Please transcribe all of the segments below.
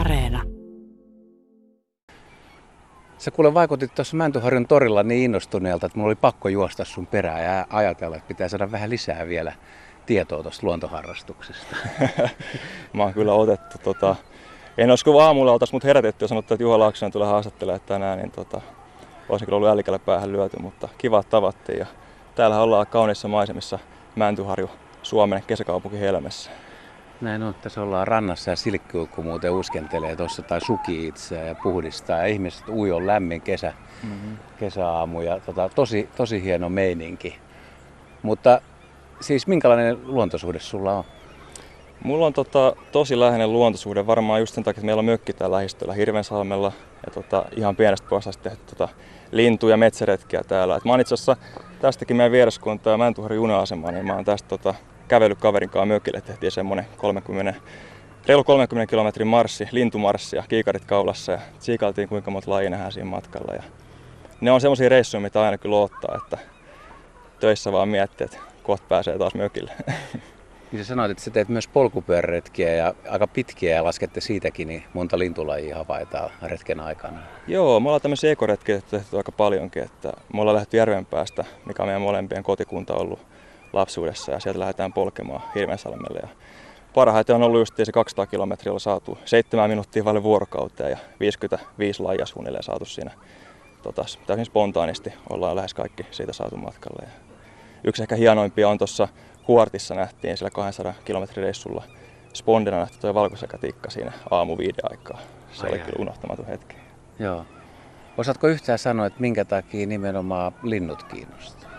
Areena. Sä kuule vaikutit tuossa Mäntyharjun torilla niin innostuneelta, että mulla oli pakko juosta sun perään ja ajatella, että pitää saada vähän lisää vielä tietoa tuosta luontoharrastuksesta. Mä oon kyllä otettu. En olisi kun aamulla oltais mut herätetty ja sanottu, että Juha Laaksonen tulee haastattelemaan tänään, niin olisin kyllä ollut ällikällä päähän lyöty, mutta kiva tavattiin. Ja täällähän ollaan kauniissa maisemissa Mäntyharju, Suomen kesäkaupunki Helmessä. Näin on, tässä ollaan rannassa ja silkkiukko muuten uskentelee tuossa tai suki itseään ja puhdistaa. Ja ihmiset uivat lämmin kesäaamu ja tosi hieno meininki. Mutta siis minkälainen luontosuhde sulla on? Mulla on tosi läheinen luontosuhde varmaan just sen takia, että meillä on mökki täällä lähistöllä Hirvensalmella. Ja ihan pienestä puolesta olisi tehty lintu- ja metsäretkiä täällä. Et mä oon itse asiassa tästäkin meidän vieressä, kun on tää Mäntyharjun juna-asema, niin mä oon tästä kävellyt kaverin kanssa mökille. Tehtiin semmonen reilu 30 kilometrin marssi, lintumarssi ja kiikarit kaulassa. Ja tsiikailtiin kuinka monta lajia nähdään siinä matkalla. Ja ne on semmosia reissuja, mitä aina kyllä odottaa, että töissä vaan miettii, että kohta pääsee taas mökille. Niin sä sanoit, että sä teet myös polkupyöräretkiä ja aika pitkiä ja laskette siitäkin, niin monta lintulajia havaitaan retken aikana. Joo, me ollaan tämmöisiä ekoretkiä tehty aika paljonkin. Että me ollaan lähdetty Järvenpäästä, mikä on meidän molempien kotikunta ollut lapsuudessa ja sieltä lähdetään polkemaan Hirvensalmelle. Ja parhaiten on ollut just se 200 kilometriä saatu 7 minuuttia vaille vuorokauteen ja 55 lajia suunnilleen saatu siinä. Täysin spontaanisti ollaan lähes kaikki siitä saatu matkalle. Ja yksi ehkä hienoimpia on tuossa Huortissa nähtiin sillä 200 kilometrin reissulla. Spondena nähtiin tuo valkoselkätikka siinä aamuviiden aikaa. Se oli kyllä unohtamaton hetki. Joo. Osaatko yhtään sanoa, että minkä takia nimenomaan linnut kiinnostaa?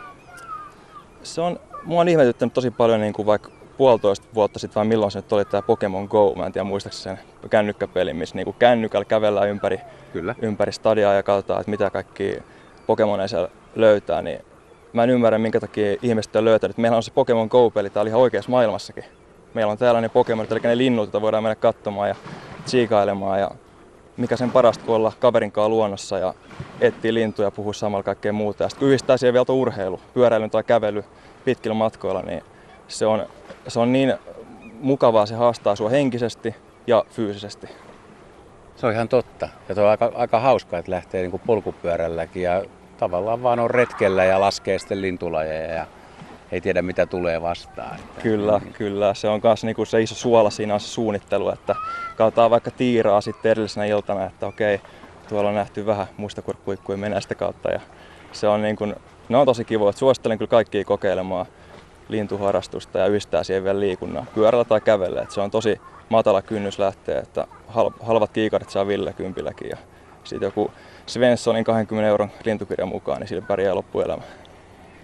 Mua on ihmetyttänyt tosi paljon niin kuin vaikka 1,5 vuotta sitten, vaan milloin se nyt oli tämä Pokemon Go. Mä en tiedä muistaakseni sen kännykkäpelin, missä niin kuin kännykällä kävellään ympäri stadiaa ja katsotaan, että mitä kaikki Pokemoneja siellä löytää. Niin mä en ymmärrä, minkä takia ihmiset on löytänyt. Meillä on se Pokemon Go-peli täällä ihan oikeassa maailmassakin. Meillä on täällä ne Pokemonit, eli ne linnut, joita voidaan mennä katsomaan ja tsiikailemaan. Ja mikä sen parasta, kun olla kaverin kanssa luonnossa ja etsiä lintuja ja puhua samalla kaikkea muuta. Ja sitten kun yhdistää siihen vielä urheilu, pyöräily tai kävely pitkillä matkoilla, niin se on niin mukavaa. Se haastaa sua henkisesti ja fyysisesti. Se on ihan totta. Ja se on aika hauskaa, että lähtee niin kuin polkupyörälläkin. Ja tavallaan vaan on retkellä ja laskee sitten lintulajeja ja ei tiedä mitä tulee vastaan. Kyllä. Se on myös niinku se iso suola siinä on se suunnittelu, että katsotaan vaikka tiiraa sitten edellisenä iltana, että okei, tuolla on nähty vähän mustakurkkuikkuja mennä sitä kautta. Ja se on niinku, ne on tosi kivoja, että suosittelen kyllä kaikkia kokeilemaan lintuharrastusta ja yhdistää siihen vielä liikunnan pyörällä tai kävellä. Et se on tosi matala kynnys lähteä, että halvat kiikarit saa villekympilläkin ja sitten joku Svenssonin 20 euron lintukirjan mukaan, niin sillä pärjää loppuelämä.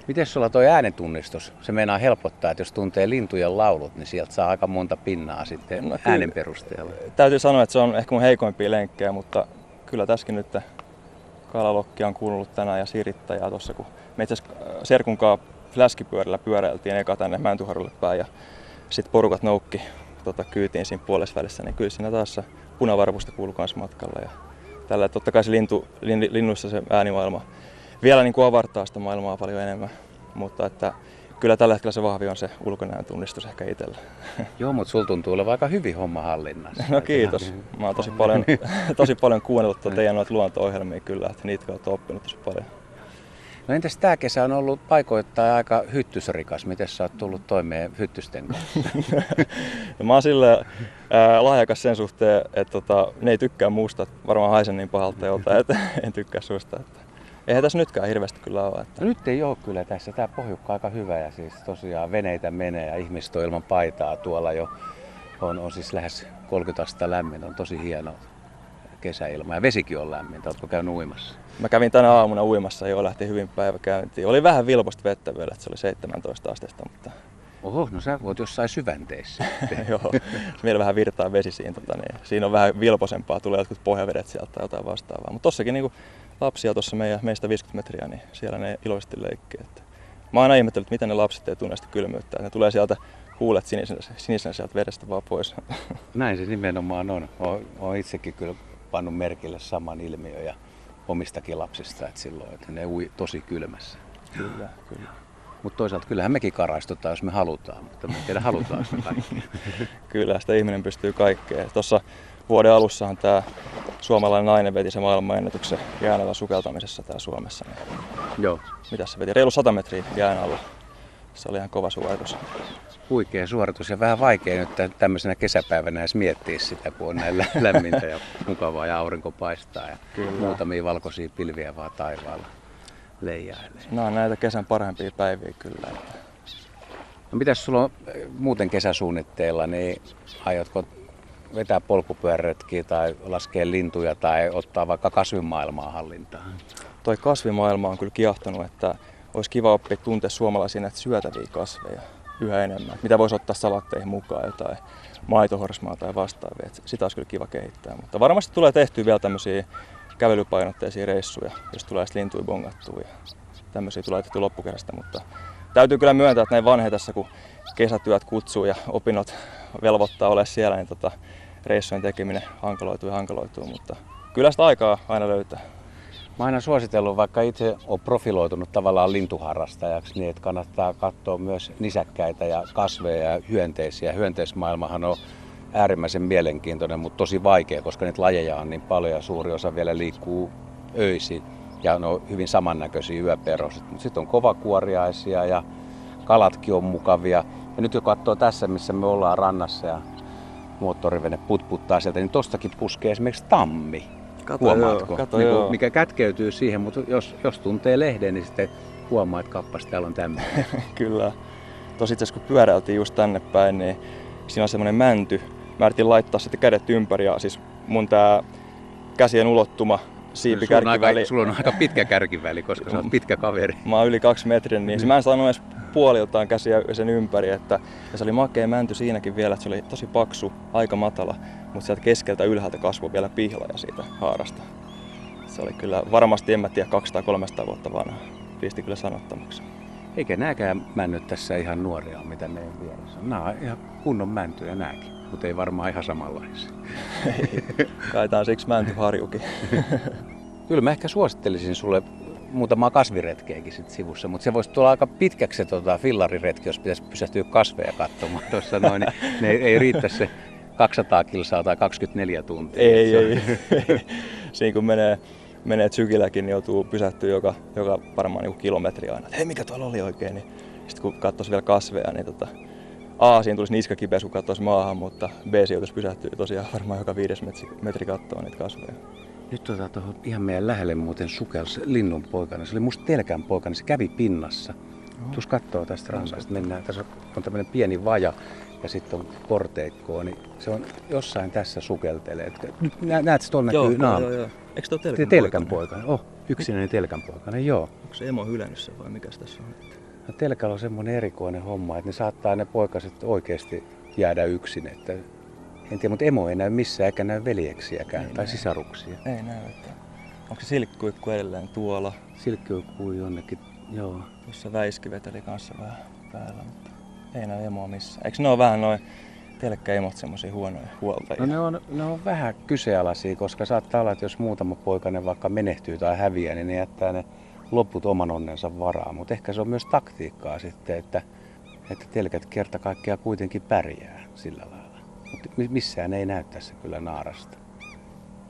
Miten sulla toi äänetunnistus? Se meinaa helpottaa, että jos tuntee lintujen laulut, niin sieltä saa aika monta pinnaa sitten äänen perusteella. Täytyy sanoa, että se on ehkä mun heikoimpia lenkkejä, mutta kyllä tässäkin nyt kalalokkia on kuulunut tänään ja sirittäjää tuossa, kun me itse asiassa serkun kanssa läskipyörillä pyöräiltiin eka tänne Mäntyharjulle päin ja sitten porukat noukki kyytiin siinä puolesvälissä, niin kyllä siinä taas punavarvusta kuului kans matkalla. Ja tällä, totta kai se linnuissa se äänimaailma vielä niin kuin avartaa sitä maailmaa paljon enemmän, mutta että kyllä tällä hetkellä se vahvi on se ulkonäön tunnistus ehkä itsellä. Joo, mutta sulla tuntuu olevan aika hyvin homma hallinnassa. No kiitos. Mä oon tosi paljon kuunnellut teidän noita luonto-ohjelmia kyllä, että niitä olet oppinut tosi paljon. No entäs tää kesä on ollut paikoittain aika hyttysrikas. Miten sä oot tullut toimeen hyttysten kanssa? No, mä oon silleen lahjakas sen suhteen, että ne ei tykkää muusta. Varmaan haisen niin pahalta jolta, että en tykkää susta. Että. Eihän tässä nytkään hirveästi kyllä ole. Että. No, nyt ei oo kyllä tässä. Tää pohjukka on aika hyvä ja siis tosiaan veneitä menee ja ihmiset on ilman paitaa tuolla jo. On siis lähes 30 astetta lämmin, on tosi hienoa. Kesäilma ja vesikin on lämmintä. Oletko käynyt uimassa? Mä kävin tänä aamuna uimassa, joo, lähti hyvin päiväkäyntiin. Oli vähän vilposta vettä vielä, että se oli 17 astetta, mutta... Oho, no sä voit jossain syvänteissä. Joo, meillä vähän virtaa vesi siinä, niin siinä on vähän vilposempaa, tulee jotkut pohjavedet sieltä tai jotain vastaavaa. Mutta tossakin niin lapsia tuossa meistä 50 metriä, niin siellä ne iloisesti leikkii. Että... Mä oon aina ihmetellyt, miten ne lapset ei tunne sitä kylmyyttä. Ne tulee sieltä huulet sinisenä sieltä vedestä vaan pois. Näin se nimenomaan on. Oon itsekin kyllä pannut merkille saman ilmiön ja omistakin lapsista, että silloin, että ne ui tosi kylmässä. Kyllä. Mutta toisaalta kyllähän mekin karaistutaan, jos me halutaan, mutta me ei tiedä halutaanko me kaikkea. Kyllä, sitä ihminen pystyy kaikkeen. Tuossa Vuoden alussahan tämä suomalainen nainen veti se maailmanennätyksen jään alla sukeltamisessa täällä Suomessa. Joo. Mitäs se veti? Reilu 100 metriä jään alla. Se oli ihan kova suoritus. Huikea suoritus ja vähän vaikea nyt tämmöisenä kesäpäivänä edes miettiä sitä, kun on näin lämmintä ja mukavaa ja aurinko paistaa ja kyllä. Muutamia valkoisia pilviä vaan taivaalla leijailee. No näitä kesän parhaimpia päiviä kyllä. No mitäs sulla on muuten kesäsuunnitteilla, niin aiotko vetää polkupyöräretkiä tai laskea lintuja tai ottaa vaikka kasvimaailmaa hallintaan? Toi kasvimaailma on kyllä kiahtanut, että olisi kiva oppia tuntea suomalaisia näitä syötäviä kasveja yhä enemmän. Mitä voisi ottaa salatteihin mukaan, jotain maitohorsmaa tai vastaavia. Et sitä olisi kyllä kiva kehittää. Mutta varmasti tulee tehtyä vielä tämmöisiä kävelypainotteisia reissuja, jos tulee lintuja bongattua. Tämmöisiä tulee tehtyä loppukerästä, mutta täytyy kyllä myöntää, että näin vanhe tässä, kun kesätyöt kutsuu ja opinnot velvoittaa olemaan siellä, niin reissujen tekeminen hankaloituu. Mutta kyllä sitä aikaa aina löytää. Mä aina suositellut, vaikka itse olen profiloitunut tavallaan lintuharrastajaksi, niin että kannattaa katsoa myös nisäkkäitä ja kasveja ja hyönteisiä. Hyönteismaailmahan on äärimmäisen mielenkiintoinen, mutta tosi vaikea, koska niitä lajeja on niin paljon ja suuri osa vielä liikkuu öisin. Ja ne on hyvin samannäköisiä yöperhoset, mutta sitten on kovakuoriaisia ja kalatkin on mukavia. Ja nyt kun katsoo tässä, missä me ollaan rannassa ja moottorivene putputtaa sieltä, niin tostakin puskee esimerkiksi tammi. Huomaatko? Kato, mikä kätkeytyy siihen, mutta jos tuntee lehden, niin sitten huomaa, että kappas, täällä on tämmöinen. Kyllä. Tosi itse asiassa, kun pyöräiltiin just tänne päin, niin siinä on semmoinen mänty. Mä yritin laittaa sitten kädet ympäri ja siis mun tää käsien ulottuma siipikärkiväli. Sulla on aika pitkä kärkiväli, koska sä oot pitkä kaveri. Mä oon yli 2 metrin, niin mä en saanut edes puoliltaan käsiä sen ympäri. Että, ja se oli makea mänty siinäkin vielä, että se oli tosi paksu, aika matala, mutta sieltä keskeltä ylhäältä kasvoi vielä pihlaja siitä haarasta. Se oli kyllä varmasti, en mä tiedä, 200-300 vuotta vanha. Pisti kyllä sanottamaksi. Eikä nääkään männyt tässä ihan nuoria ole, mitä meidän vieressä. Nää on ihan kunnon mäntyjä nääkin, mutta ei varmaan ihan samanlaisia. Kaitaan siksi Mäntyharjukin. Kyllä mä ehkä suosittelisin sulle muutamaa kasviretkeäkin sit sivussa, mutta se voisi tulla aika pitkäksi se fillariretki, jos pitäisi pysähtyä kasveja katsomaan tuossa noin. Niin ei riitä se 200 kilsaa tai 24 tuntia. Ei. Siinä kun menee Tsykilläkin, niin joutuu pysähtyä joka varmaan niin kilometri aina. Hei, mikä tuolla oli oikein? Niin, sitten kun katsoisi vielä kasveja, niin A, siinä tulisi niska kipeä, kun katsoisi maahan, mutta B, sijoitus pysähtyy tosiaan varmaan joka 5. metri katsoa niitä kasveja. Nyt tuohon ihan meidän lähelle muuten sukelsi linnunpoikana. Se oli musta telkänpoikana, niin se kävi pinnassa. Tuus kattoo tästä rannasta. Mennään. Tässä on tämmöinen pieni vaja ja sitten on korteikkoa, niin se on jossain tässä sukeltelee. Nyt näet, se tuolla näkyy naama. Joo. Eikö se ole telkänpoikana? Oh, yksinäinen telkänpoikana, joo. Onko se emo hylännyt sen vai mikä tässä on? No, telkällä on semmoinen erikoinen homma, että ne saattaa ne poikaset oikeasti jäädä yksin. Että en tiedä, mutta emo ei näy missään, eikä näy veljeksiäkään ei tai näy. Sisaruksia. Ei näy. Onko se silkkuikku edelleen tuolla? Silkkuikku jonnekin, joo. Tuossa väiski veteli kanssa vähän päällä, mutta ei näy emoa missään. Eikö ne ole vähän noin telkkäemot semmoisia huonoja huoltajia? No ne on vähän kysealaisia, koska saattaa olla, että jos muutama poikainen vaikka menehtyy tai häviää, niin ne jättää ne loput oman onnensa varaan. Mutta ehkä se on myös taktiikkaa sitten, että telkät kerta kaikkiaan kuitenkin pärjää sillä lailla. Mutta missään ei näy tässä kyllä naarasta.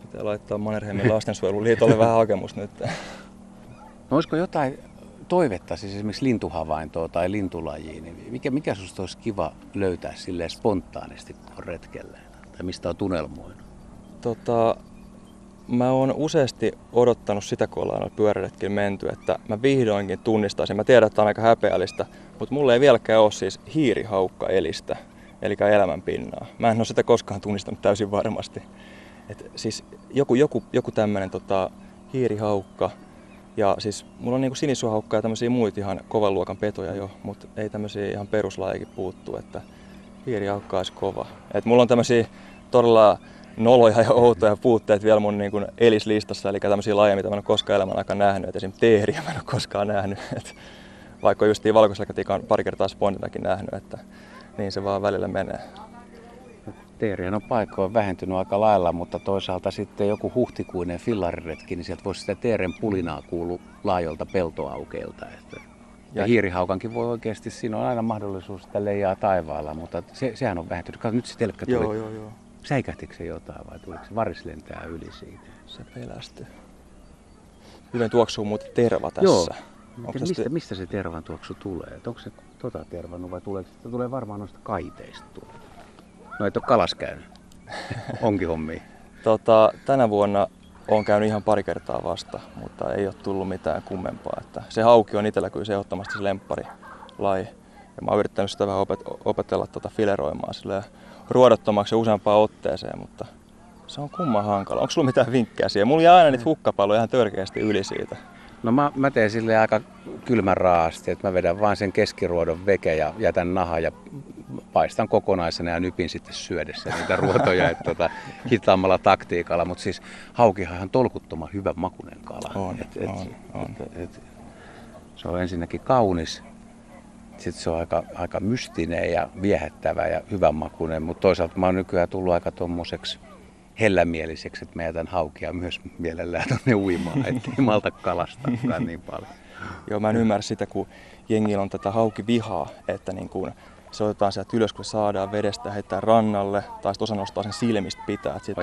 Pitää laittaa Mannerheimin lastensuojeluliitolle vähän hakemus nyt. No olisiko jotain toivetta, siis esimerkiksi lintuhavaintoa tai lintulajia, niin mikä susta olisi kiva löytää silleen spontaanisti retkellä? Tai mistä on tunnelmoinut? Mä oon useasti odottanut sitä, kun ollaan pyöräretkin menty, että mä vihdoinkin tunnistaisin. Mä tiedän, että on aika häpeällistä, mutta mulla ei vieläkään ole siis hiirihaukkaelistä. Eli elämän pinnaa. Mä en ole sitä koskaan tunnistanut täysin varmasti. Et siis joku tämmöinen hiirihaukka. Ja siis mulla on niinku sinisuohaukka ja tämmöisiä muita ihan kovan luokan petoja jo, mutta ei tämmöisiä ihan peruslajikin puuttuu, että hiirihaukka olisi kova. Et mulla on tämmöisiä todella noloja ja outoja puutteet vielä mun niinku elislistassa, eli tämmöisiä lajeja, mitä mä en ole koskaan elämän aikana nähnyt. Et esimerkiksi teeriä mä en ole koskaan nähnyt. Et vaikka justiin valkoselkätikan pari kertaa spondinakin nähnyt. Että niin se vaan välillä menee. Teerihän on paikoin vähentynyt aika lailla, mutta toisaalta sitten joku huhtikuinen fillariretki, niin sieltä voisi sitä teeren pulinaa kuulua laajoilta peltoaukeilta. Ja hiirihaukankin voi oikeasti, siinä on aina mahdollisuus, että leijaa taivaalla, mutta sehän on vähentynyt. Kato, nyt se telkkä tuli. Joo. Säikähtikö se jotain vai tuliko se varis lentää yli siitä? Se pelästyy. Hyvän tuoksuu muuten terva tässä. Joo. Mistä se tervan tuoksu tulee? Onko se tota tervannut vai tuleeko se? Tulee varmaan noista kaiteista tuolla. No et ole kalas käynyt. Onkin hommia. Tänä vuonna olen käynyt ihan pari kertaa vasta, mutta ei ole tullut mitään kummempaa. Että se hauki on itsellä kyllä se ehdottomasti se lempparilaji. Ja mä oon yrittänyt sitä vähän opetella fileroimaan ruodottomaksi useampaan otteeseen, mutta se on kumman hankala. Onko sulla mitään vinkkejä siihen? Mulla jää aina niitä hukkapalloja ihan törkeästi yli siitä. No mä teen silleen aika kylmän raasti, että mä vedän vaan sen keskiruodon veke ja jätän nahan ja paistan kokonaisena ja nypin sitten syödessä niitä ruotoja että hitaammalla taktiikalla. Mutta siis haukihan on ihan tolkuttoman hyvän makuinen kala. Se on ensinnäkin kaunis, sitten se on aika mystinen ja viehättävä ja hyvän makuinen, mutta toisaalta mä oon nykyään tullut aika tommoseksi hellämieliseksi, että mä jätän haukia myös mielellään tuonne uimaan, ettei malta kalastakaan niin paljon. Joo, mä en ymmärrä sitä, kun jengillä on tätä haukivihaa, että niin kun se otetaan sieltä ylös, kun saadaan vedestä ja heittää rannalle, tai sitten osa nostaa sen silmistä pitää. Siitä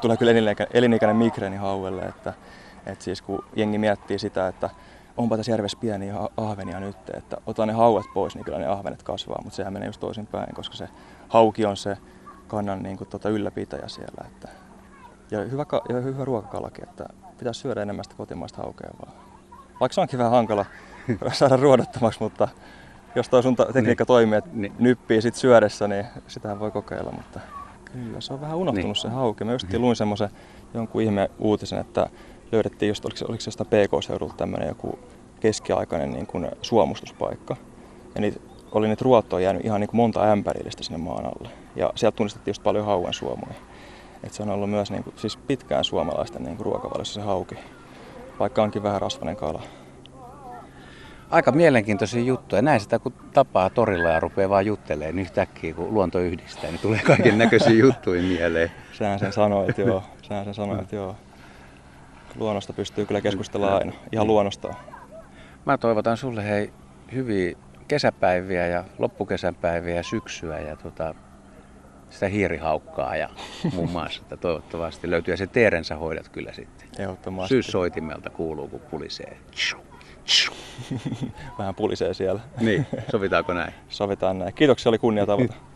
tulee kyllä elinikäinen migreeni hauelle, että siis kun jengi miettii sitä, että onpa tässä järvessä pieniä ahvenia nyt, että otetaan ne hauet pois, niin kyllä ne ahvenet kasvaa, mutta sehän menee just toisinpäin, koska se hauki on se kannan niin kuin, ylläpitäjä siellä. Että, ja hyvä ruokakalakin, että pitäisi syödä enemmän sitä kotimaista haukea vaan. Vaikka se onkin vähän hankala saada ruodottomaksi, mutta jos tuo sun tekniikka toimii, että nyppii sit syödessä, niin sitähän voi kokeilla. Mutta kyllä se on vähän unohtunut se hauki. Mä just luin semmoisen jonkun ihmeen uutisen, että löydettiin just, oliko se jostain PK-seudulta tämmöinen joku keskiaikainen niin kuin suomustuspaikka. Ja niitä ruotoja jäänyt ihan niin kuin monta ämpärillistä sinne maan alle. Ja sieltä tunnistettiin just paljon hauan suomuja. Et se on ollut myös niin kuin, siis pitkään suomalaisten niin kuin ruokavaliossa se hauki, vaikka onkin vähän rasvainen kala. Aika mielenkiintoisia juttuja. Näin sitä kun tapaa torilla ja rupeaa vaan juttelemaan yhtäkkiä, kun luonto yhdistää, niin tulee kaiken näköisiä juttuja mieleen. Sähän sen sanoit, joo. Luonnosta pystyy kyllä keskustella aina, ihan luonnostaan. Mä toivotan sulle hei hyviä kesäpäiviä ja loppukesänpäiviä ja syksyä ja sitä hiirihaukkaa ja muun muassa, että toivottavasti löytyy ja se teerensä hoidat kyllä sitten. Ehdottomasti. Syyssoitimelta kuuluu, kun pulisee. Vähän pulisee siellä. Niin, sovitaanko näin? Sovitaan näin. Kiitoksia, oli kunnia tavata.